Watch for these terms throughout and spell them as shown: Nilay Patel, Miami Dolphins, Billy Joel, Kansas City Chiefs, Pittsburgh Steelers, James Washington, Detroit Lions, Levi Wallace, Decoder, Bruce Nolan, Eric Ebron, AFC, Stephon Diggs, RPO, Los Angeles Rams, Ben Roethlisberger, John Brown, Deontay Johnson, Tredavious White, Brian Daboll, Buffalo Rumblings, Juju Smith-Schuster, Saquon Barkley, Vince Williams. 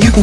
You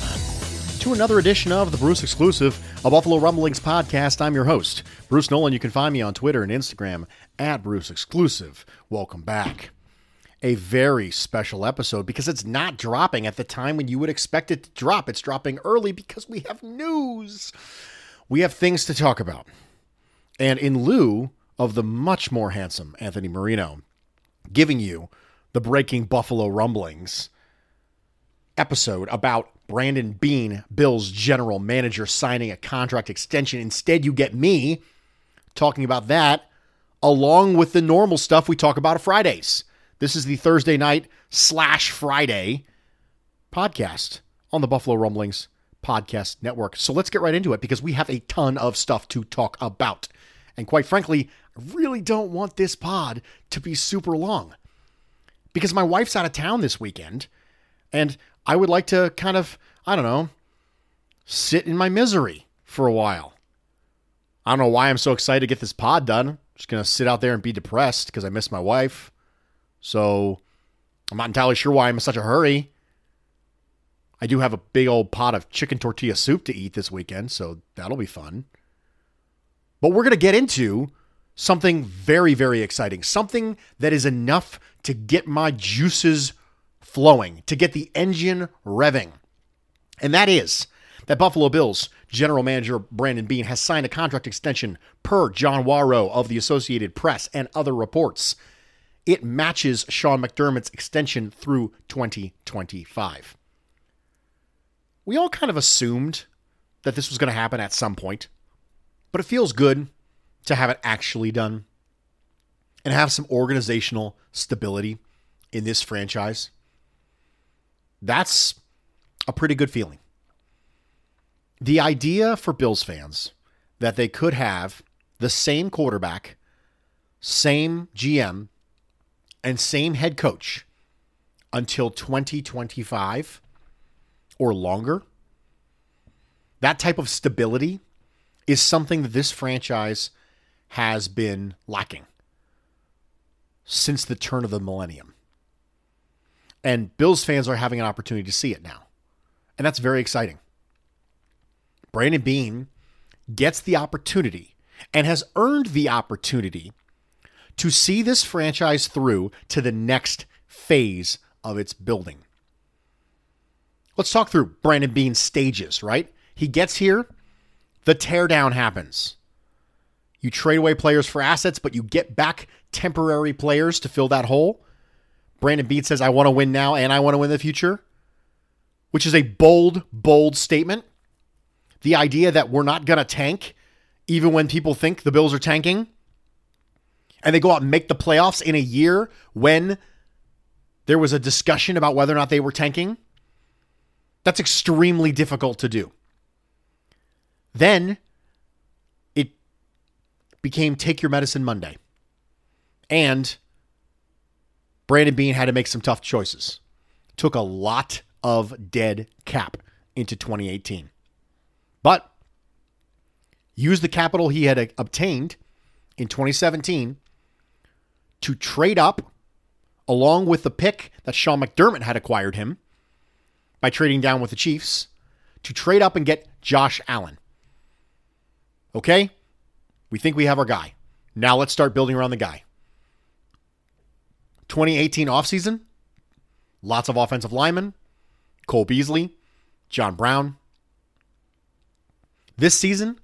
to another edition of the Bruce Exclusive, a Buffalo Rumblings podcast. I'm your host, Bruce Nolan. You can find me on Twitter and Instagram at Bruce Exclusive. Welcome back. A very special episode because it's not dropping at the time when you would expect it to drop. It's dropping early because we have news. We have things to talk about. And in lieu of the much more handsome Anthony Marino giving you the breaking Buffalo Rumblings episode about Brandon Beane, Bills general manager, signing a contract extension. Instead, you get me talking about that along with the normal stuff we talk about on Fridays. This is the Thursday night / Friday podcast on the Buffalo Rumblings Podcast Network. So let's get right into it because we have a ton of stuff to talk about. And quite frankly, I really don't want this pod to be super long because my wife's out of town this weekend and I would like to kind of, sit in my misery for a while. I don't know why I'm so excited to get this pod done. I'm just going to sit out there and be depressed because I miss my wife. So I'm not entirely sure why I'm in such a hurry. I do have a big old pot of chicken tortilla soup to eat this weekend, so that'll be fun. But we're going to get into something very, very exciting. Something that is enough to get my juices flowing, to get the engine revving. And that is that Buffalo Bills general manager Brandon Beane has signed a contract extension per John Warro of the Associated Press and other reports. It matches Sean McDermott's extension through 2025. We all kind of assumed that this was going to happen at some point, but it feels good to have it actually done and have some organizational stability in this franchise. That's a pretty good feeling. The idea for Bills fans that they could have the same quarterback, same GM, and same head coach until 2025 or longer, that type of stability is something that this franchise has been lacking since the turn of the millennium. And Bills fans are having an opportunity to see it now. And that's very exciting. Brandon Beane gets the opportunity and has earned the opportunity to see this franchise through to the next phase of its building. Let's talk through Brandon Beane's stages, right? He gets here. The teardown happens. You trade away players for assets, but you get back temporary players to fill that hole. Brandon Beane says, I want to win now and I want to win in the future, which is a bold, bold statement. The idea that we're not going to tank, even when people think the Bills are tanking, and they go out and make the playoffs in a year when there was a discussion about whether or not they were tanking. That's extremely difficult to do. Then it became Take Your Medicine Monday. And Brandon Beane had to make some tough choices. Took a lot of dead cap into 2018. But used the capital he had obtained in 2017 to trade up along with the pick that Sean McDermott had acquired him by trading down with the Chiefs to trade up and get Josh Allen. Okay? We think we have our guy. Now let's start building around the guy. 2018 offseason, lots of offensive linemen, Cole Beasley, John Brown. This season,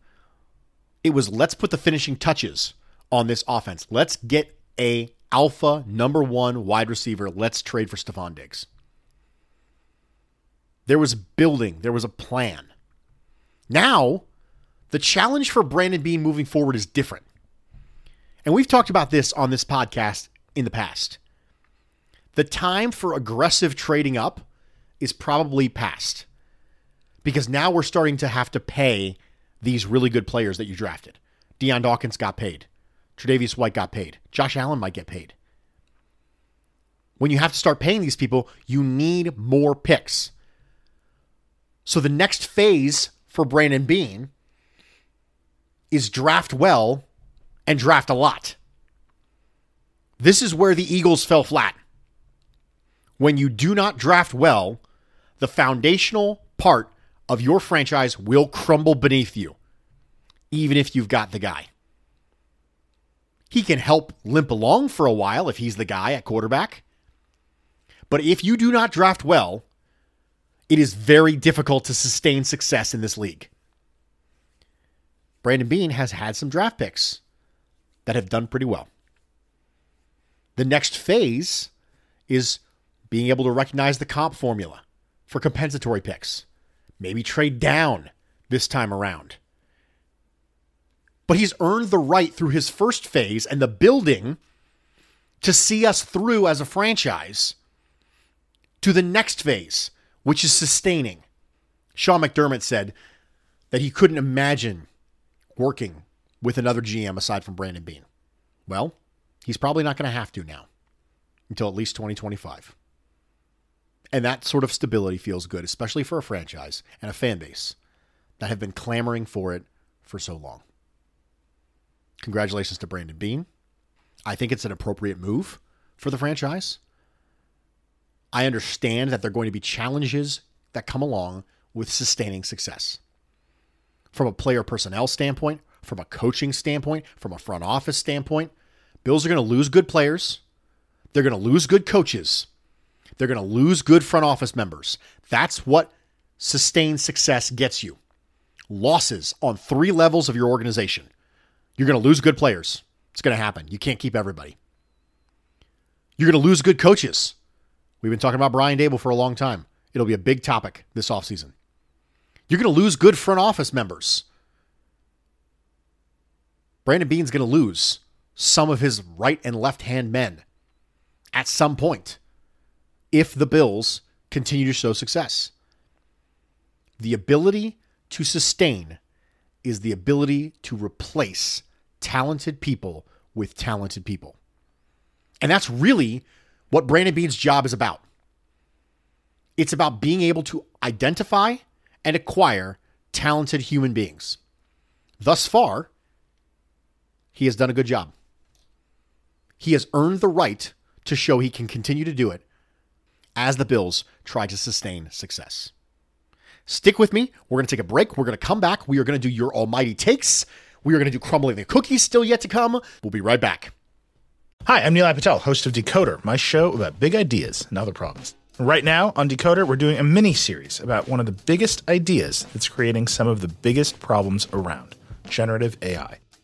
it was let's put the finishing touches on this offense. Let's get a alpha number one wide receiver. Let's trade for Stephon Diggs. There was building. There was a plan. Now, the challenge for Brandon Beane moving forward is different. And we've talked about this on this podcast in the past. The time for aggressive trading up is probably past, because now we're starting to have to pay these really good players that you drafted. Deion Dawkins got paid. Tredavious White got paid. Josh Allen might get paid. When you have to start paying these people, you need more picks. So the next phase for Brandon Beane is draft well and draft a lot. This is where the Eagles fell flat. When you do not draft well, the foundational part of your franchise will crumble beneath you, even if you've got the guy. He can help limp along for a while if he's the guy at quarterback. But if you do not draft well, it is very difficult to sustain success in this league. Brandon Beane has had some draft picks that have done pretty well. The next phase is being able to recognize the comp formula for compensatory picks. Maybe trade down this time around. But he's earned the right through his first phase and the building to see us through as a franchise to the next phase, which is sustaining. Sean McDermott said that he couldn't imagine working with another GM aside from Brandon Beane. Well, he's probably not going to have to now until at least 2025. And that sort of stability feels good, especially for a franchise and a fan base that have been clamoring for it for so long. Congratulations to Brandon Beane. I think it's an appropriate move for the franchise. I understand that there are going to be challenges that come along with sustaining success. From a player personnel standpoint, from a coaching standpoint, from a front office standpoint, Bills are going to lose good players. They're going to lose good coaches. They're going to lose good front office members. That's what sustained success gets you. Losses on three levels of your organization. You're going to lose good players. It's going to happen. You can't keep everybody. You're going to lose good coaches. We've been talking about Brian Daboll for a long time. It'll be a big topic this offseason. You're going to lose good front office members. Brandon Beane's going to lose some of his right and left-hand men at some point, if the Bills continue to show success. The ability to sustain is the ability to replace talented people with talented people. And that's really what Brandon Beane's job is about. It's about being able to identify and acquire talented human beings. Thus far, he has done a good job. He has earned the right to show he can continue to do it as the Bills try to sustain success. Stick with me. We're going to take a break. We're going to come back. We are going to do your almighty takes. We are going to do crumbling the cookies still yet to come. We'll be right back. Hi, I'm Nilay Patel, host of Decoder, my show about big ideas and other problems. Right now on Decoder, we're doing a mini-series about one of the biggest ideas that's creating some of the biggest problems around, generative AI.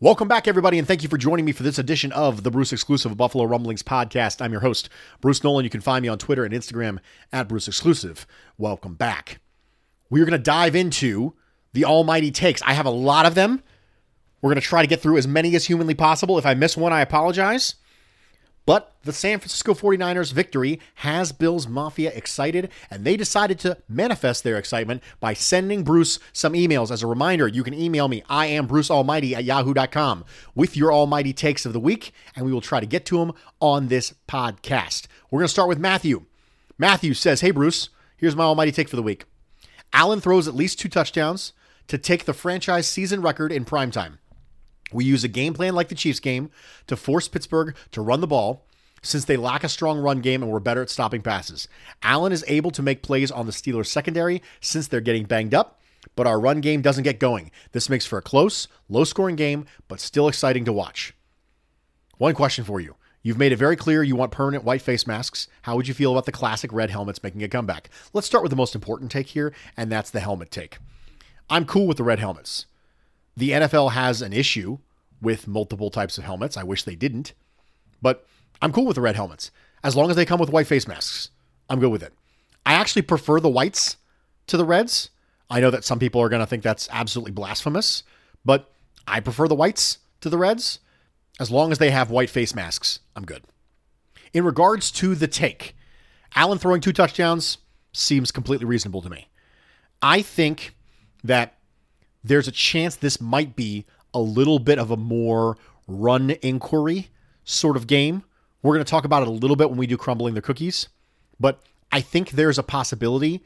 Welcome back, everybody, and thank you for joining me for this edition of the Bruce Exclusive Buffalo Rumblings podcast. I'm your host, Bruce Nolan. You can find me on Twitter and Instagram at Bruce Exclusive. Welcome back. We're going to dive into the almighty takes. I have a lot of them. We're going to try to get through as many as humanly possible. If I miss one, I apologize. But the San Francisco 49ers victory has Bills Mafia excited, and they decided to manifest their excitement by sending Bruce some emails. As a reminder, you can email me, iambrucealmighty@yahoo.com, with your almighty takes of the week, and we will try to get to them on this podcast. We're going to start with Matthew. Matthew says, hey, Bruce, here's my almighty take for the week. Allen throws at least 2 touchdowns to take the franchise season record in primetime. We use a game plan like the Chiefs game to force Pittsburgh to run the ball since they lack a strong run game and we're better at stopping passes. Allen is able to make plays on the Steelers secondary since they're getting banged up, but our run game doesn't get going. This makes for a close, low-scoring game, but still exciting to watch. One question for you. You've made it very clear you want permanent white face masks. How would you feel about the classic red helmets making a comeback? Let's start with the most important take here, and that's the helmet take. I'm cool with the red helmets. The NFL has an issue with multiple types of helmets. I wish they didn't, but I'm cool with the red helmets. As long as they come with white face masks, I'm good with it. I actually prefer the whites to the reds. I know that some people are going to think that's absolutely blasphemous, but I prefer the whites to the reds. As long as they have white face masks, I'm good. In regards to the take, Allen throwing 2 touchdowns seems completely reasonable to me. I think that there's a chance this might be a little bit of a more run inquiry sort of game. We're going to talk about it a little bit when we do Crumbling the Cookies, but I think there's a possibility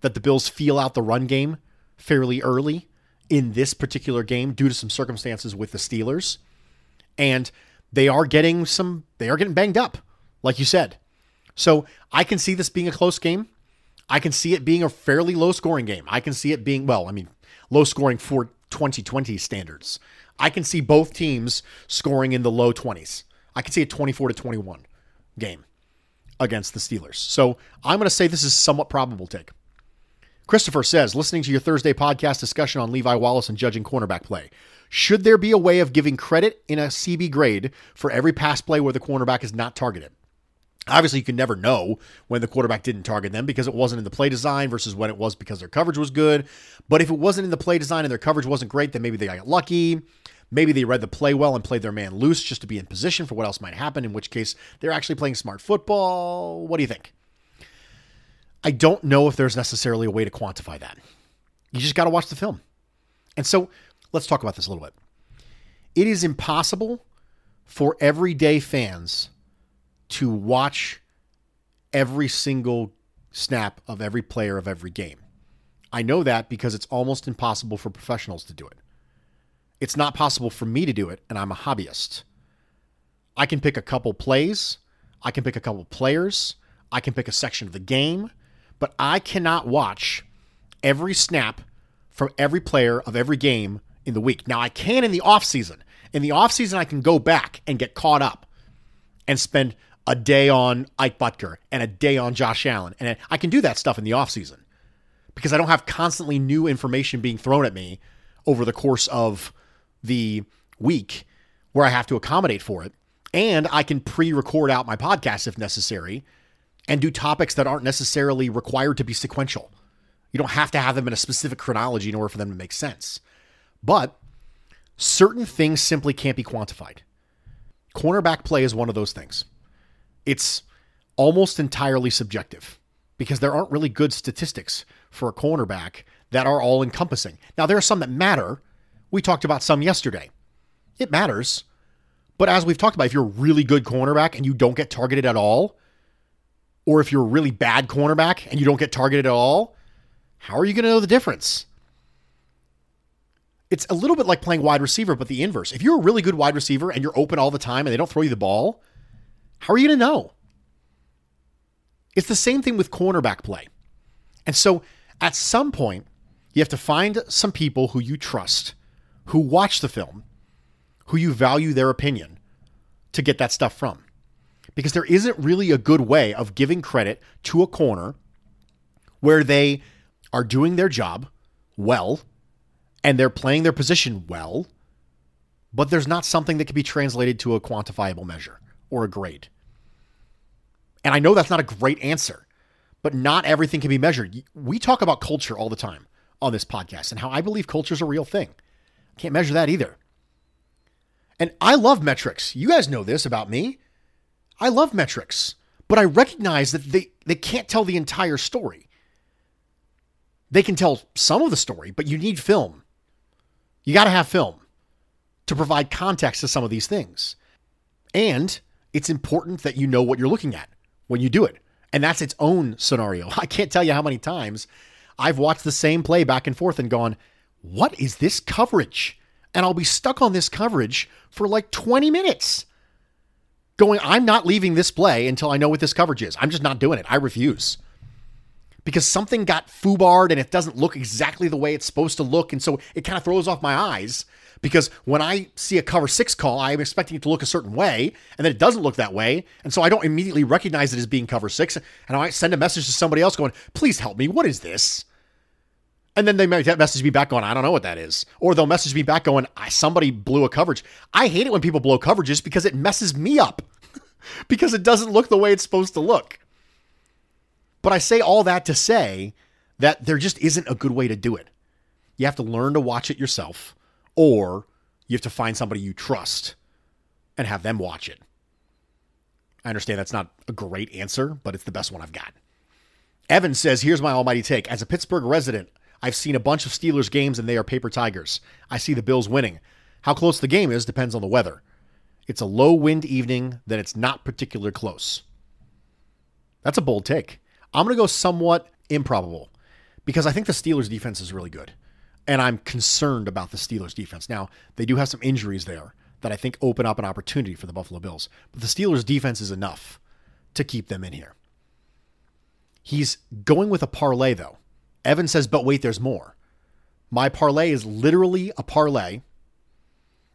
that the Bills feel out the run game fairly early in this particular game due to some circumstances with the Steelers. And they are getting banged up, like you said. So I can see this being a close game. I can see it being a fairly low scoring game. I can see it being, low scoring for 2020 standards. I can see both teams scoring in the low 20s. I can see a 24-21 game against the Steelers. So I'm going to say this is a somewhat probable take. Christopher says, listening to your Thursday podcast discussion on Levi Wallace and judging cornerback play, should there be a way of giving credit in a CB grade for every pass play where the cornerback is not targeted? Obviously, you can never know when the quarterback didn't target them because it wasn't in the play design versus when it was because their coverage was good. But if it wasn't in the play design and their coverage wasn't great, then maybe they got lucky. Maybe they read the play well and played their man loose just to be in position for what else might happen, in which case they're actually playing smart football. What do you think? I don't know if there's necessarily a way to quantify that. You just got to watch the film. And so let's talk about this a little bit. It is impossible for everyday fans to watch every single snap of every player of every game. I know that because it's almost impossible for professionals to do it. It's not possible for me to do it, and I'm a hobbyist. I can pick a couple plays. I can pick a couple players. I can pick a section of the game, but I cannot watch every snap from every player of every game in the week. Now, I can in the offseason. In the offseason, I can go back and get caught up and spend a day on Ike Butker and a day on Josh Allen. And I can do that stuff in the offseason because I don't have constantly new information being thrown at me over the course of the week where I have to accommodate for it. And I can pre-record out my podcast if necessary and do topics that aren't necessarily required to be sequential. You don't have to have them in a specific chronology in order for them to make sense. But certain things simply can't be quantified. Cornerback play is one of those things. It's almost entirely subjective because there aren't really good statistics for a cornerback that are all encompassing. Now, there are some that matter. We talked about some yesterday. It matters. But as we've talked about, if you're a really good cornerback and you don't get targeted at all, or if you're a really bad cornerback and you don't get targeted at all, how are you going to know the difference? It's a little bit like playing wide receiver, but the inverse. If you're a really good wide receiver and you're open all the time and they don't throw you the ball, how are you going to know? It's the same thing with cornerback play. And so at some point, you have to find some people who you trust, who watch the film, who you value their opinion to get that stuff from. Because there isn't really a good way of giving credit to a corner where they are doing their job well, and they're playing their position well, but there's not something that can be translated to a quantifiable measure or a grade. And I know that's not a great answer, but not everything can be measured. We talk about culture all the time on this podcast and how I believe culture is a real thing. I can't measure that either. And I love metrics. You guys know this about me. I love metrics, but I recognize that they can't tell the entire story. They can tell some of the story, but you need film. You got to have film to provide context to some of these things. And it's important that you know what you're looking at when you do it. And that's its own scenario. I can't tell you how many times I've watched the same play back and forth and gone, what is this coverage? And I'll be stuck on this coverage for like 20 minutes going, I'm not leaving this play until I know what this coverage is. I'm just not doing it. I refuse. Because something got foobarred and it doesn't look exactly the way it's supposed to look. And so it kind of throws off my eyes, because when I see a cover six call, I'm expecting it to look a certain way, and then it doesn't look that way. And so I don't immediately recognize it as being cover six. And I send a message to somebody else going, please help me. What is this? And then they might message me back going, I don't know what that is. Or they'll message me back going, somebody blew a coverage. I hate it when people blow coverages because it messes me up because it doesn't look the way it's supposed to look. But I say all that to say that there just isn't a good way to do it. You have to learn to watch it yourself, or you have to find somebody you trust and have them watch it. I understand that's not a great answer, but it's the best one I've got. Evan says, here's my almighty take. As a Pittsburgh resident, I've seen a bunch of Steelers games and they are paper tigers. I see the Bills winning. How close the game is depends on the weather. It's a low wind evening, then it's not particularly close. That's a bold take. I'm going to go somewhat improbable because I think the Steelers defense is really good, and I'm concerned about the Steelers defense. Now, they do have some injuries there that I think open up an opportunity for the Buffalo Bills, but the Steelers defense is enough to keep them in here. He's going with a parlay, though. Evan says, but wait, there's more. My parlay is literally a parlay,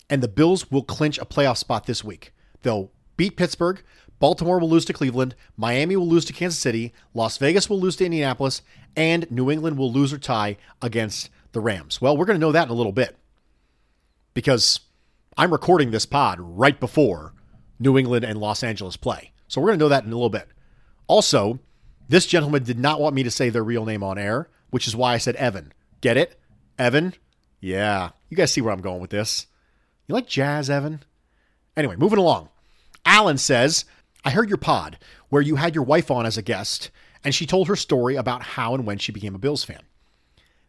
and the Bills will clinch a playoff spot this week. They'll beat Pittsburgh. Baltimore will lose to Cleveland, Miami will lose to Kansas City, Las Vegas will lose to Indianapolis, and New England will lose or tie against the Rams. Well, we're going to know that in a little bit because I'm recording this pod right before New England and Los Angeles play. So we're going to know that in a little bit. Also, this gentleman did not want me to say their real name on air, which is why I said Evan. Get it? Evan? Yeah. You guys see where I'm going with this. You like jazz, Evan? Anyway, moving along. Alan says, I heard your pod where you had your wife on as a guest, and she told her story about how and when she became a Bills fan.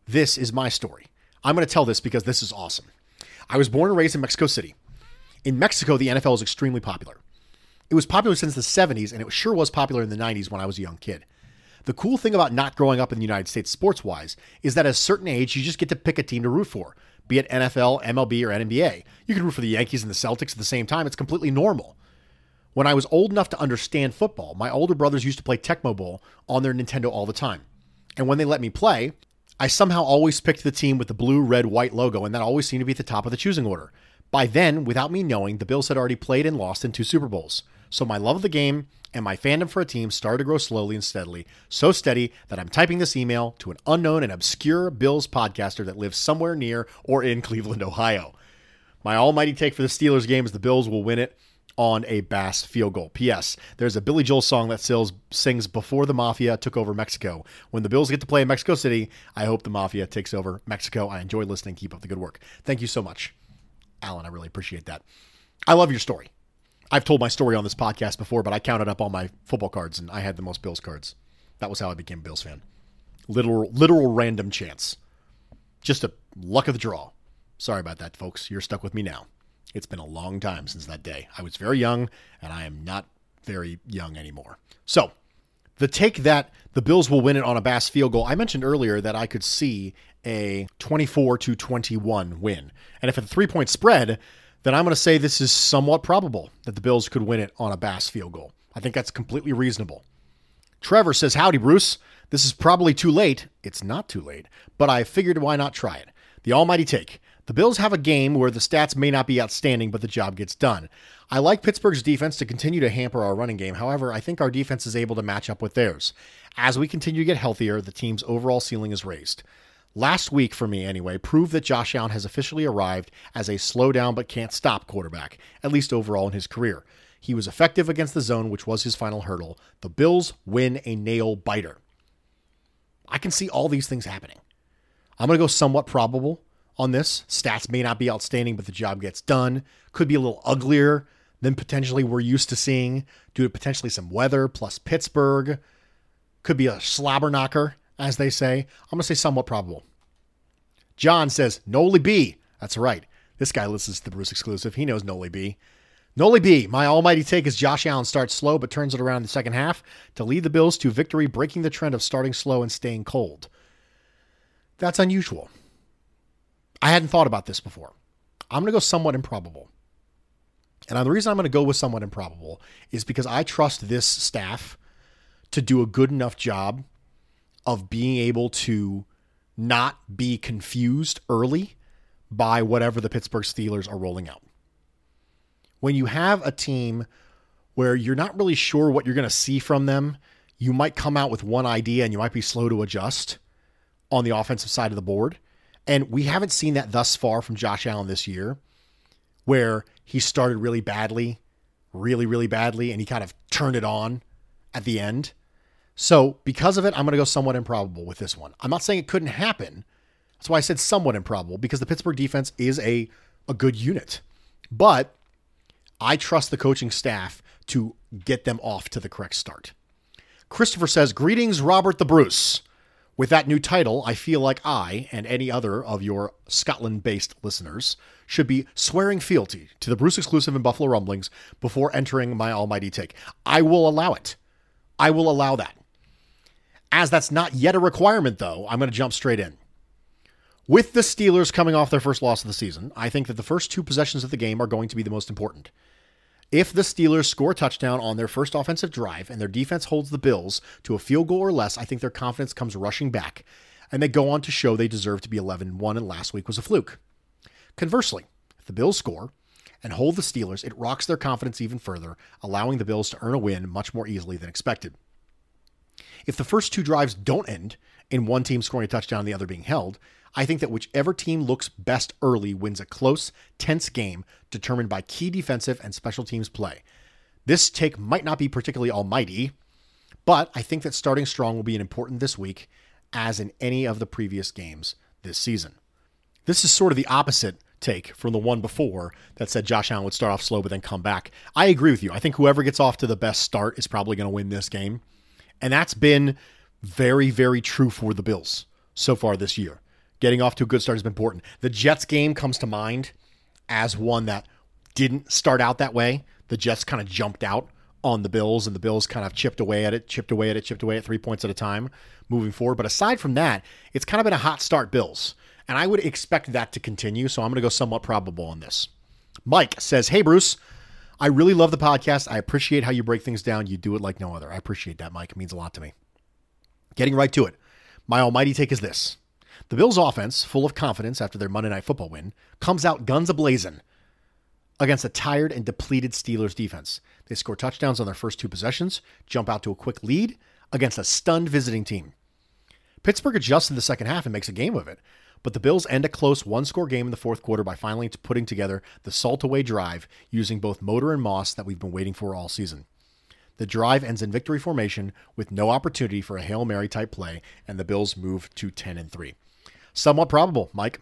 This is my story. I'm going to tell this because this is awesome. I was born and raised in Mexico City. In Mexico, the NFL is extremely popular. It was popular since the 70s, and it sure was popular in the 90s when I was a young kid. The cool thing about not growing up in the United States sports-wise is that at a certain age, you just get to pick a team to root for, be it NFL, MLB, or NBA. You can root for the Yankees and the Celtics at the same time. It's completely normal. When I was old enough to understand football, my older brothers used to play Tecmo Bowl on their Nintendo all the time. And when they let me play, I somehow always picked the team with the blue, red, white logo, and that always seemed to be at the top of the choosing order. By then, without me knowing, the Bills had already played and lost in 2 Super Bowls. So my love of the game and my fandom for a team started to grow slowly and steadily, so steady that I'm typing this email to an unknown and obscure Bills podcaster that lives somewhere near or in Cleveland, Ohio. My almighty take for the Steelers game is the Bills will win it on a Bass field goal. P.S. There's a Billy Joel song that sings before the Mafia took over Mexico. When the Bills get to play in Mexico City, I hope the Mafia takes over Mexico. I enjoy listening. Keep up the good work. Thank you so much, Alan. I really appreciate that. I love your story. I've told my story on this podcast before, but I counted up all my football cards, and I had the most Bills cards. That was how I became a Bills fan. Literal random chance. Just a luck of the draw. Sorry about that, folks. You're stuck with me now. It's been a long time since that day. I was very young, and I am not very young anymore. So the take that the Bills will win it on a Bass field goal, I mentioned earlier that I could see a 24-21 win. And if it's a 3-point spread, then I'm going to say this is somewhat probable that the Bills could win it on a Bass field goal. I think that's completely reasonable. Trevor says, howdy, Bruce. This is probably too late. It's not too late, but I figured why not try it. The almighty take. The Bills have a game where the stats may not be outstanding, but the job gets done. I like Pittsburgh's defense to continue to hamper our running game. However, I think our defense is able to match up with theirs. As we continue to get healthier, the team's overall ceiling is raised. Last week, for me anyway, proved that Josh Allen has officially arrived as a slow down but can't stop quarterback, at least overall in his career. He was effective against the zone, which was his final hurdle. The Bills win a nail biter. I can see all these things happening. I'm going to go somewhat probable on this. Stats may not be outstanding, but the job gets done. Could be a little uglier than potentially we're used to seeing due to potentially some weather, plus Pittsburgh. Could be a slobber knocker, as they say. I'm going to say somewhat probable. John says, Nilay B. That's right. This guy listens to the Bruce Exclusive. He knows Nilay B. Nilay B, my almighty take is Josh Allen starts slow but turns it around in the second half to lead the Bills to victory, breaking the trend of starting slow and staying cold. That's unusual. I hadn't thought about this before. I'm going to go somewhat improbable. And the reason I'm going to go with somewhat improbable is because I trust this staff to do a good enough job of being able to not be confused early by whatever the Pittsburgh Steelers are rolling out. When you have a team where you're not really sure what you're going to see from them, you might come out with one idea and you might be slow to adjust on the offensive side of the board. And we haven't seen that thus far from Josh Allen this year, where he started really badly, really badly, and he kind of turned it on at the end. So because of it, I'm going to go somewhat improbable with this one. I'm not saying it couldn't happen. That's why I said somewhat improbable, because the Pittsburgh defense is a good unit. But I trust the coaching staff to get them off to the correct start. Christopher says, greetings, Robert the Bruce. With that new title, I feel like I and any other of your Scotland-based listeners should be swearing fealty to the Bruce Exclusive and Buffalo Rumblings before entering my almighty take. I will allow it. I will allow that. As that's not yet a requirement, though, I'm going to jump straight in. With the Steelers coming off their first loss of the season, I think that the first two possessions of the game are going to be the most important. If the Steelers score a touchdown on their first offensive drive and their defense holds the Bills to a field goal or less, I think their confidence comes rushing back, and they go on to show they deserve to be 11-1 and last week was a fluke. Conversely, if the Bills score and hold the Steelers, it rocks their confidence even further, allowing the Bills to earn a win much more easily than expected. If the first two drives don't end in one team scoring a touchdown and the other being held, I think that whichever team looks best early wins a close, tense game determined by key defensive and special teams play. This take might not be particularly almighty, but I think that starting strong will be an important this week, as in any of the previous games this season. This is sort of the opposite take from the one before that said Josh Allen would start off slow but then come back. I agree with you. I think whoever gets off to the best start is probably going to win this game. And that's been very, very true for the Bills so far this year. Getting off to a good start has been important. The Jets game comes to mind as one that didn't start out that way. The Jets kind of jumped out on the Bills, and the Bills kind of chipped away at it, 3 points at a time moving forward. But aside from that, it's kind of been a hot start Bills, and I would expect that to continue, so I'm going to go somewhat probable on this. Mike says, hey, Bruce, I really love the podcast. I appreciate how you break things down. You do it like no other. I appreciate that, Mike. It means a lot to me. Getting right to it. My almighty take is this. The Bills' offense, full of confidence after their Monday Night Football win, comes out guns a-blazing against a tired and depleted Steelers defense. They score touchdowns on their first two possessions, jump out to a quick lead against a stunned visiting team. Pittsburgh adjusts in the second half and makes a game of it, but the Bills end a close one-score game in the fourth quarter by finally putting together the salt-away drive using both Motor and Moss that we've been waiting for all season. The drive ends in victory formation with no opportunity for a Hail Mary type play, and the Bills move to 10-3. Somewhat probable, Mike.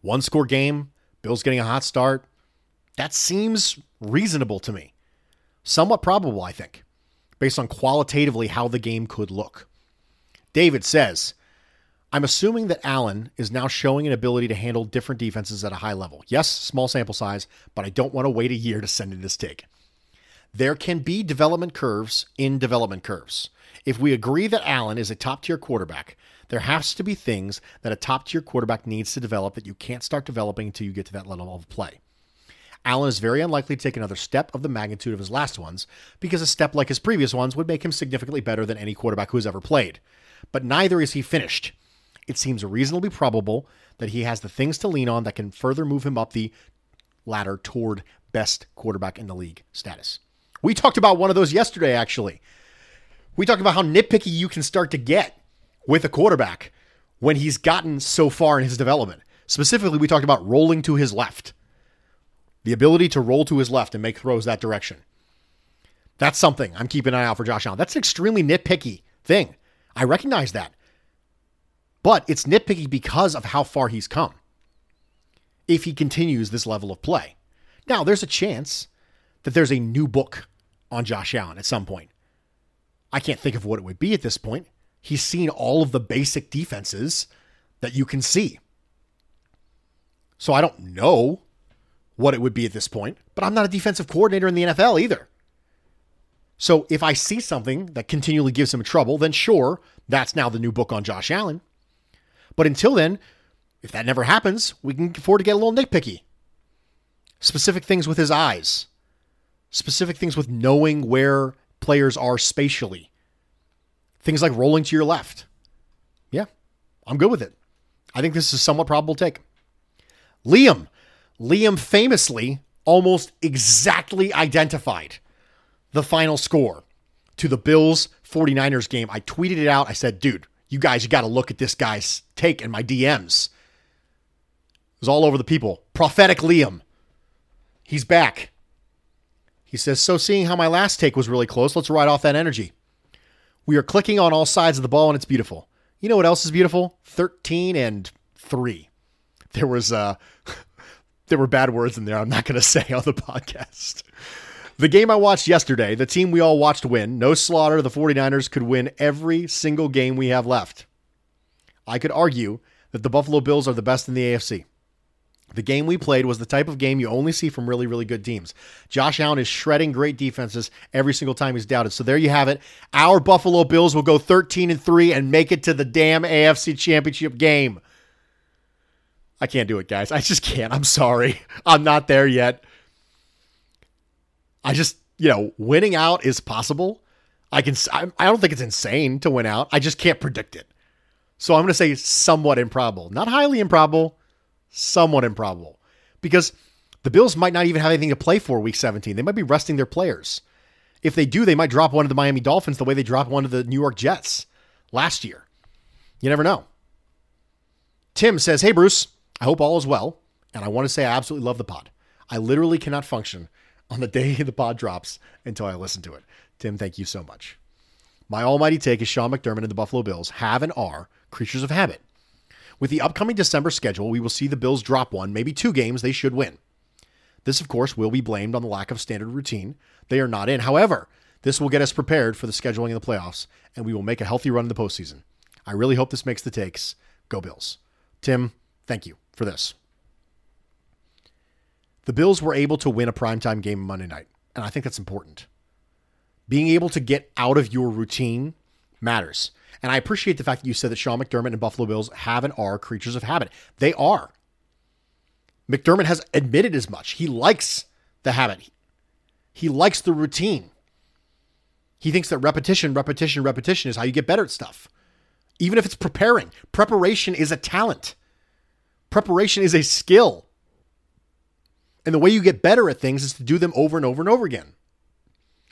One score game, Bills getting a hot start. That seems reasonable to me. Somewhat probable, I think, based on qualitatively how the game could look. David says, I'm assuming that Allen is now showing an ability to handle different defenses at a high level. Yes, small sample size, but I don't want to wait a year to send in this take. There can be development curves in development curves. If we agree that Allen is a top-tier quarterback, there has to be things that a top-tier quarterback needs to develop that you can't start developing until you get to that level of play. Allen is very unlikely to take another step of the magnitude of his last ones, because a step like his previous ones would make him significantly better than any quarterback who has ever played. But neither is he finished. It seems reasonably probable that he has the things to lean on that can further move him up the ladder toward best quarterback in the league status. We talked about one of those yesterday, actually. We talked about how nitpicky you can start to get with a quarterback when he's gotten so far in his development. Specifically, we talked about rolling to his left. The ability to roll to his left and make throws that direction. That's something I'm keeping an eye out for Josh Allen. That's an extremely nitpicky thing. I recognize that. But it's nitpicky because of how far he's come if he continues this level of play. Now, there's a chance that there's a new book on Josh Allen at some point. I can't think of what it would be at this point. He's seen all of the basic defenses that you can see. So I don't know what it would be at this point, but I'm not a defensive coordinator in the NFL either. So if I see something that continually gives him trouble, then sure, that's now the new book on Josh Allen. But until then, if that never happens, we can afford to get a little nitpicky. Specific things with his eyes. Specific things with knowing where players are spatially. Things like rolling to your left. Yeah, I'm good with it. I think this is a somewhat probable take. Liam famously almost exactly identified the final score to the Bills 49ers game. I tweeted it out. I said, dude, you guys, you got to look at this guy's take in my DMs. It was all over the people. Prophetic Liam. He's back. He says, so seeing how my last take was really close, let's ride off that energy. We are clicking on all sides of the ball and it's beautiful. You know what else is beautiful? 13-3. There was there were bad words in there I'm not going to say on the podcast. The game I watched yesterday, the team we all watched win, no slaughter, the 49ers could win every single game we have left. I could argue that the Buffalo Bills are the best in the AFC. The game we played was the type of game you only see from really, really good teams. Josh Allen is shredding great defenses every single time he's doubted. So there you have it. Our Buffalo Bills will go 13-3 and make it to the damn AFC Championship game. I can't do it, guys. I just can't. I'm sorry. I'm not there yet. I just, winning out is possible. I don't think it's insane to win out. I just can't predict it. So I'm going to say somewhat improbable, not highly improbable, somewhat improbable, because the Bills might not even have anything to play for week 17. They might be resting their players. If they do, they might drop one to the Miami Dolphins the way they dropped one to the New York Jets last year. You never know. Tim says, hey, Bruce, I hope all is well. And I want to say I absolutely love the pod. I literally cannot function on the day the pod drops until I listen to it. Tim, thank you so much. My almighty take is Sean McDermott and the Buffalo Bills have and are creatures of habit. With the upcoming December schedule, we will see the Bills drop one, maybe two games they should win. This, of course, will be blamed on the lack of standard routine they are not in. However, this will get us prepared for the scheduling in the playoffs, and we will make a healthy run in the postseason. I really hope this makes the takes. Go Bills. Tim, thank you for this. The Bills were able to win a primetime game Monday night, and I think that's important. Being able to get out of your routine matters. And I appreciate the fact that you said that Sean McDermott and Buffalo Bills have and are creatures of habit. They are. McDermott has admitted as much. He likes the habit. He likes the routine. He thinks that repetition is how you get better at stuff. Even if it's preparing. Preparation is a talent. Preparation is a skill. And the way you get better at things is to do them over and over and over again.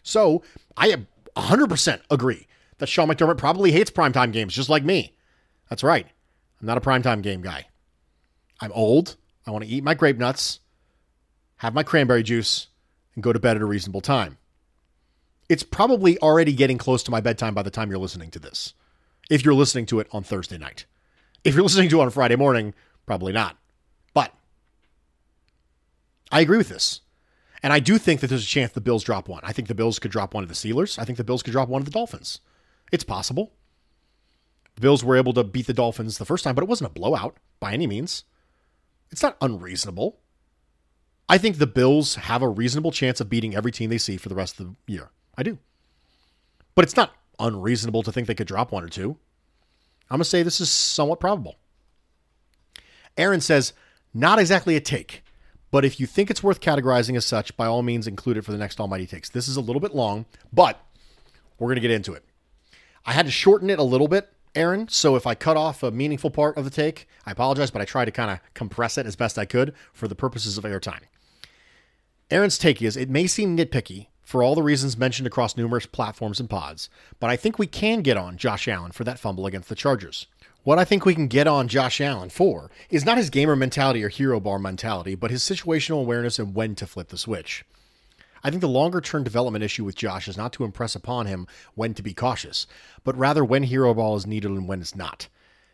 So I 100% agree that Sean McDermott probably hates primetime games, just like me. That's right. I'm not a primetime game guy. I'm old. I want to eat my grape nuts, have my cranberry juice, and go to bed at a reasonable time. It's probably already getting close to my bedtime by the time you're listening to this. If you're listening to it on Thursday night. If you're listening to it on Friday morning, probably not. But I agree with this. And I do think that there's a chance the Bills drop one. I think the Bills could drop one of the Steelers. I think the Bills could drop one of the Dolphins. It's possible. The Bills were able to beat the Dolphins the first time, but it wasn't a blowout by any means. It's not unreasonable. I think the Bills have a reasonable chance of beating every team they see for the rest of the year. I do. But it's not unreasonable to think they could drop one or two. I'm going to say this is somewhat probable. Aaron says, not exactly a take. But if you think it's worth categorizing as such, by all means, include it for the next Almighty Takes. This is a little bit long, but we're going to get into it. I had to shorten it a little bit, Aaron. So if I cut off a meaningful part of the take, I apologize, but I tried to kind of compress it as best I could for the purposes of airtime. Aaron's take is, it may seem nitpicky for all the reasons mentioned across numerous platforms and pods, but I think we can get on Josh Allen for that fumble against the Chargers. What I think we can get on Josh Allen for is not his gamer mentality or hero bar mentality, but his situational awareness and when to flip the switch. I think the longer-term development issue with Josh is not to impress upon him when to be cautious, but rather when hero ball is needed and when it's not.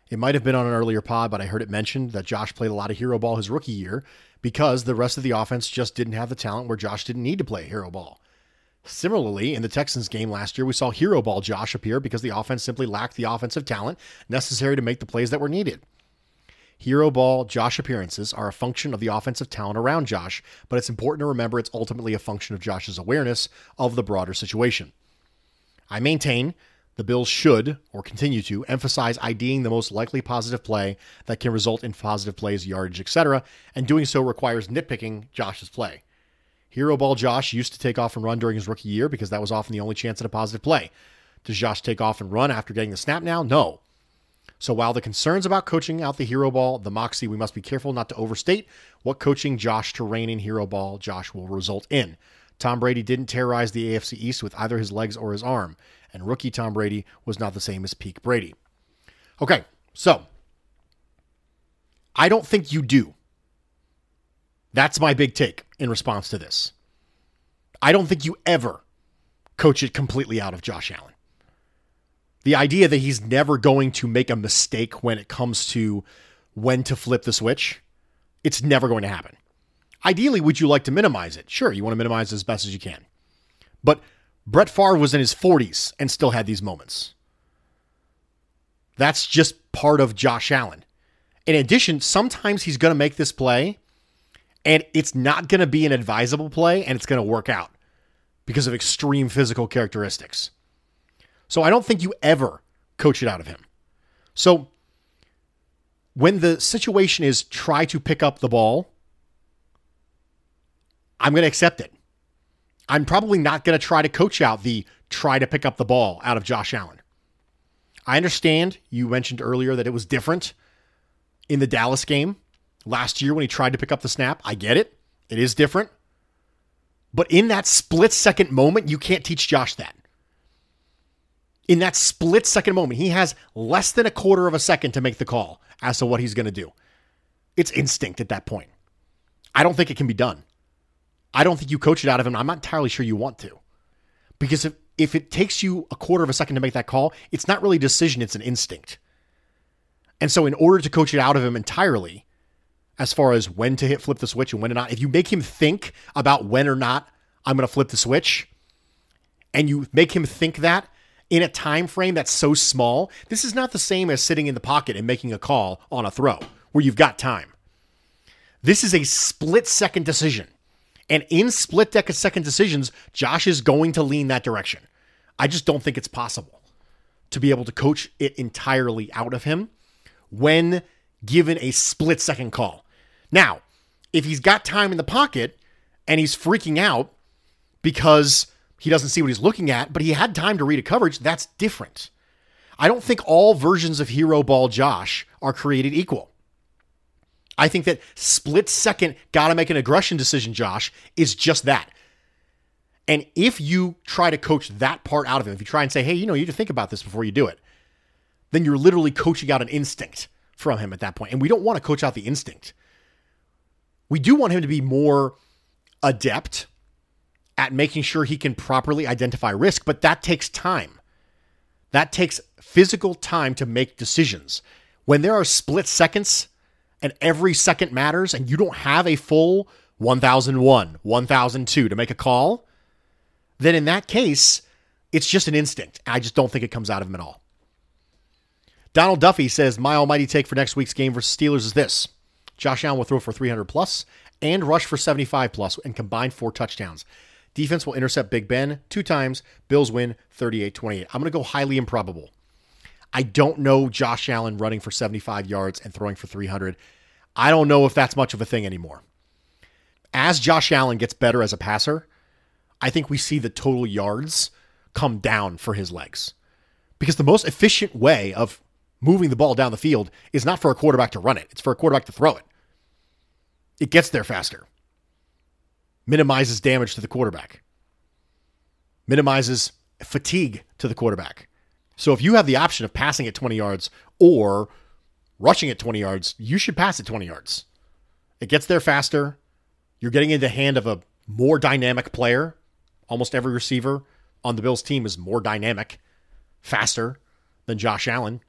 It might have been on an earlier pod, but I heard it mentioned that Josh played a lot of hero ball his rookie year because the rest of the offense just didn't have the talent where Josh didn't need to play hero ball. Similarly, in the Texans game last year, we saw hero ball Josh appear because the offense simply lacked the offensive talent necessary to make the plays that were needed. Hero ball Josh appearances are a function of the offensive talent around Josh, but it's important to remember it's ultimately a function of Josh's awareness of the broader situation. I maintain the Bills should, or continue to, emphasize IDing the most likely positive play that can result in positive plays, yardage, etc., and doing so requires nitpicking Josh's play. Hero ball Josh used to take off and run during his rookie year because that was often the only chance at a positive play. Does Josh take off and run after getting the snap now? No. So while the concerns about coaching out the hero ball, the moxie, we must be careful not to overstate what coaching Josh to rein in hero ball Josh will result in. Tom Brady didn't terrorize the AFC East with either his legs or his arm, and rookie Tom Brady was not the same as peak Brady. Okay, so I don't think you do. That's my big take in response to this. I don't think you ever coach it completely out of Josh Allen. The idea that he's never going to make a mistake when it comes to when to flip the switch, it's never going to happen. Ideally, would you like to minimize it? Sure, you want to minimize it as best as you can. But Brett Favre was in his 40s and still had these moments. That's just part of Josh Allen. In addition, sometimes he's going to make this play, and it's not going to be an advisable play, and it's going to work out because of extreme physical characteristics. So I don't think you ever coach it out of him. So when the situation is try to pick up the ball, I'm going to accept it. I'm probably not going to try to coach out the try to pick up the ball out of Josh Allen. I understand you mentioned earlier that it was different in the Dallas game. Last year when he tried to pick up the snap, I get it. It is different. But in that split-second moment, you can't teach Josh that. In that split-second moment, he has less than a quarter of a second to make the call as to what he's going to do. It's instinct at that point. I don't think it can be done. I don't think you coach it out of him. I'm not entirely sure you want to. Because if it takes you a quarter of a second to make that call, it's not really a decision, it's an instinct. And so in order to coach it out of him entirely, as far as when to hit flip the switch and when to not, if you make him think about when or not I'm going to flip the switch, and you make him think that in a time frame that's so small, this is not the same as sitting in the pocket and making a call on a throw where you've got time. This is a split-second decision. And in split-second decisions, Josh is going to lean that direction. I just don't think it's possible to be able to coach it entirely out of him when given a split-second call. Now, if he's got time in the pocket and he's freaking out because he doesn't see what he's looking at, but he had time to read a coverage, that's different. I don't think all versions of hero ball Josh are created equal. I think that split-second, gotta make an aggression decision, Josh, is just that. And if you try to coach that part out of him, if you try and say, hey, you need to think about this before you do it, then you're literally coaching out an instinct from him at that point. And we don't want to coach out the instinct. We do want him to be more adept at making sure he can properly identify risk, but that takes time. That takes physical time to make decisions. When there are split seconds, and every second matters, and you don't have a full 1,001, 1,002 to make a call, then in that case, it's just an instinct. I just don't think it comes out of him at all. Donald Duffy says, my almighty take for next week's game versus Steelers is this. Josh Allen will throw for 300+ and rush for 75+ and combine 4 touchdowns. Defense will intercept Big Ben 2 times. Bills win 38-28. I'm going to go highly improbable. I don't know Josh Allen running for 75 yards and throwing for 300. I don't know if that's much of a thing anymore. As Josh Allen gets better as a passer, I think we see the total yards come down for his legs. Because the most efficient way of moving the ball down the field is not for a quarterback to run it. It's for a quarterback to throw it. It gets there faster. Minimizes damage to the quarterback. Minimizes fatigue to the quarterback. So if you have the option of passing at 20 yards or rushing at 20 yards, you should pass at 20 yards. It gets there faster. You're getting into the hand of a more dynamic player. Almost every receiver on the Bills team is more dynamic, faster than Josh Allen.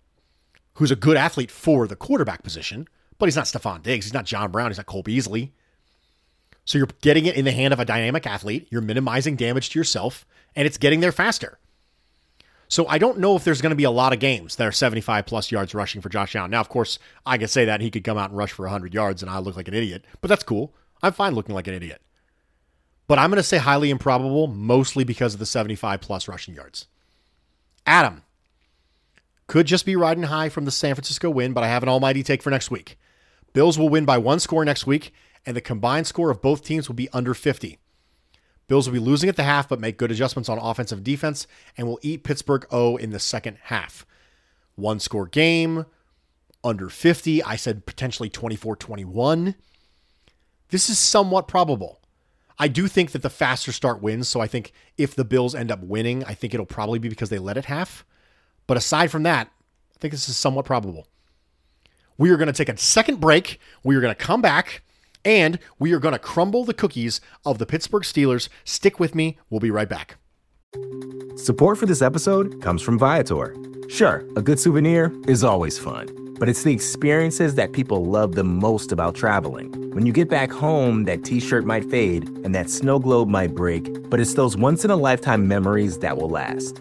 who's a good athlete for the quarterback position, but he's not Stephon Diggs. He's not John Brown. He's not Cole Beasley. So you're getting it in the hand of a dynamic athlete. You're minimizing damage to yourself, and it's getting there faster. So I don't know if there's going to be a lot of games that are 75-plus yards rushing for Josh Allen. Now, of course, I could say that he could come out and rush for 100 yards, and I look like an idiot, but that's cool. I'm fine looking like an idiot. But I'm going to say highly improbable, mostly because of the 75-plus rushing yards. Adam could just be riding high from the San Francisco win, but I have an almighty take for next week. Bills will win by one score next week, and the combined score of both teams will be under 50. Bills will be losing at the half, but make good adjustments on offense and defense, and will eat Pittsburgh 0 in the second half. One score game, under 50. I said potentially 24-21. This is somewhat probable. I do think that the faster start wins, so I think if the Bills end up winning, I think it'll probably be because they led at half. But aside from that, I think this is somewhat probable. We are going to take a second break. We are going to come back. And we are going to crumble the cookies of the Pittsburgh Steelers. Stick with me. We'll be right back. Support for this episode comes from Viator. Sure, a good souvenir is always fun, but it's the experiences that people love the most about traveling. When you get back home, that t-shirt might fade and that snow globe might break, but it's those once-in-a-lifetime memories that will last.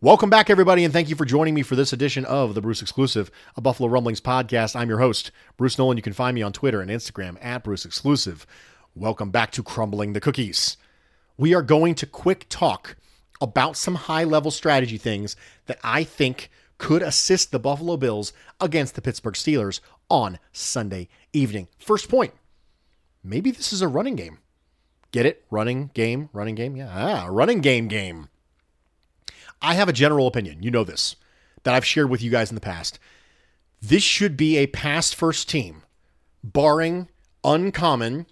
Welcome back, everybody, and thank you for joining me for this edition of the Bruce Exclusive, a Buffalo Rumblings podcast. I'm your host, Bruce Nolan. You can find me on Twitter and Instagram at Bruce Exclusive. Welcome back to Crumbling the Cookies. We are going to quick talk about some high-level strategy things that I think could assist the Buffalo Bills against the Pittsburgh Steelers on Sunday evening. First point, maybe this is a running game. Get it? Running game? Yeah, running game. I have a general opinion, you know this, that I've shared with you guys in the past. This should be a pass-first team, barring uncommon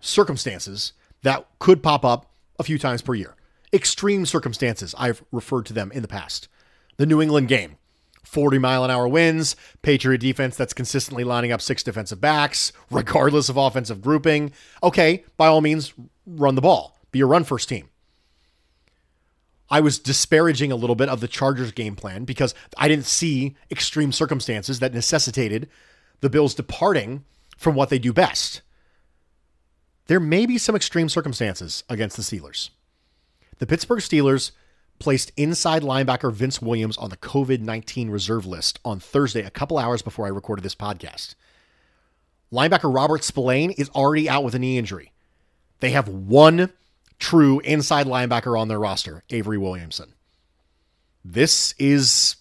circumstances that could pop up a few times per year. Extreme circumstances, I've referred to them in the past. The New England game, 40-mile-an-hour winds, Patriot defense that's consistently lining up six defensive backs, regardless of offensive grouping. Okay, by all means, run the ball. Be a run-first team. I was disparaging a little bit of the Chargers game plan because I didn't see extreme circumstances that necessitated the Bills departing from what they do best. There may be some extreme circumstances against the Steelers. The Pittsburgh Steelers placed inside linebacker Vince Williams on the COVID-19 reserve list on Thursday, a couple hours before I recorded this podcast. Linebacker Robert Spillane is already out with a knee injury. They have one true inside linebacker on their roster, Avery Williamson. This is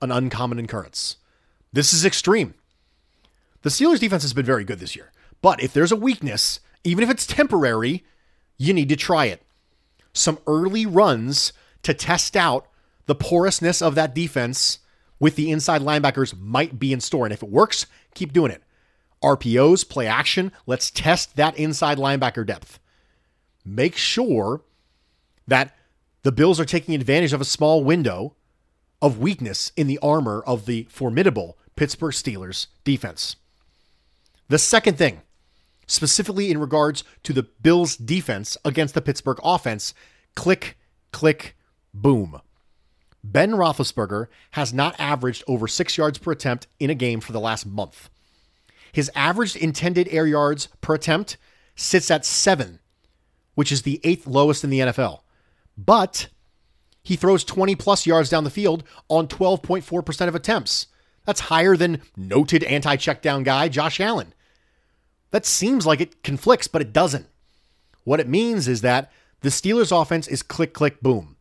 an uncommon occurrence. This is extreme. The Steelers' defense has been very good this year, but if there's a weakness, even if it's temporary, you need to try it. Some early runs to test out the porousness of that defense with the inside linebackers might be in store. And if it works, keep doing it. RPOs, play action. Let's test that inside linebacker depth. Make sure that the Bills are taking advantage of a small window of weakness in the armor of the formidable Pittsburgh Steelers defense. The second thing, specifically in regards to the Bills defense against the Pittsburgh offense, click, click, boom. Ben Roethlisberger has not averaged over 6 yards per attempt in a game for the last month. His averaged intended air yards per attempt sits at 7, which is the 8th lowest in the NFL. But he throws 20 plus yards down the field on 12.4% of attempts. That's higher than noted anti-checkdown guy Josh Allen. That seems like it conflicts, but it doesn't. What it means is that the Steelers' offense is click, click, boom.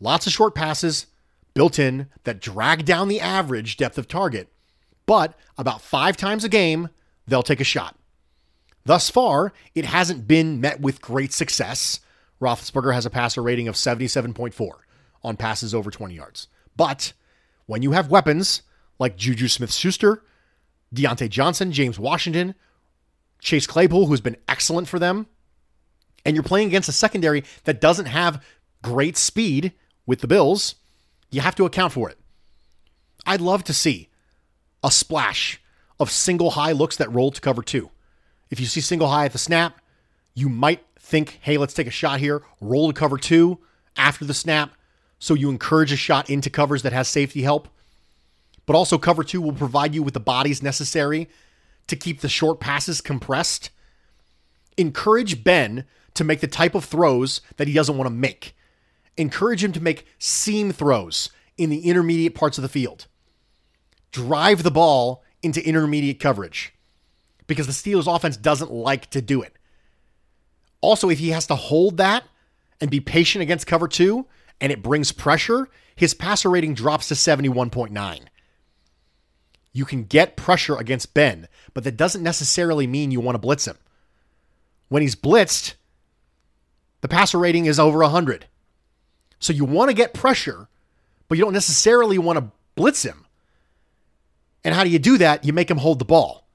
Lots of short passes built in that drag down the average depth of target. But about 5 times a game, they'll take a shot. Thus far, it hasn't been met with great success. Roethlisberger has a passer rating of 77.4 on passes over 20 yards. But when you have weapons like Juju Smith-Schuster, Deontay Johnson, James Washington, Chase Claypool, who's been excellent for them, and you're playing against a secondary that doesn't have great speed with the Bills, you have to account for it. I'd love to see a splash of single high looks that roll to cover two. If you see single high at the snap, you might think, hey, let's take a shot here, roll to cover two after the snap, so you encourage a shot into covers that has safety help. But also cover two will provide you with the bodies necessary to keep the short passes compressed. Encourage Ben to make the type of throws that he doesn't want to make. Encourage him to make seam throws in the intermediate parts of the field. Drive the ball into intermediate coverage because the Steelers offense doesn't like to do it. Also, if he has to hold that and be patient against cover two and it brings pressure, his passer rating drops to 71.9. You can get pressure against Ben, but that doesn't necessarily mean you want to blitz him. When he's blitzed, the passer rating is over 100. So you want to get pressure, but you don't necessarily want to blitz him. And how do you do that? You make him hold the ball.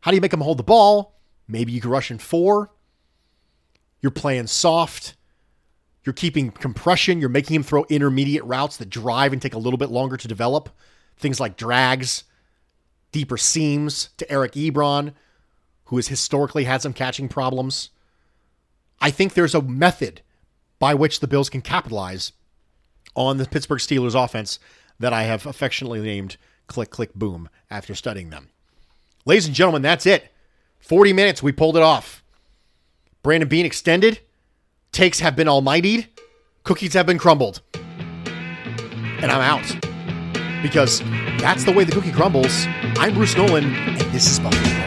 How do you make him hold the ball? Maybe you can rush in 4. You're playing soft. You're keeping compression. You're making him throw intermediate routes that drive and take a little bit longer to develop. Things like drags, deeper seams to Eric Ebron, who has historically had some catching problems. I think there's a method by which the Bills can capitalize on the Pittsburgh Steelers offense that I have affectionately named Click, Click, Boom after studying them. Ladies and gentlemen, that's it. 40 minutes, we pulled it off. Brandon Beane extended. Takes have been almightied. Cookies have been crumbled. And I'm out. Because that's the way the cookie crumbles. I'm Bruce Nolan, and this is Buffalo Rumblings.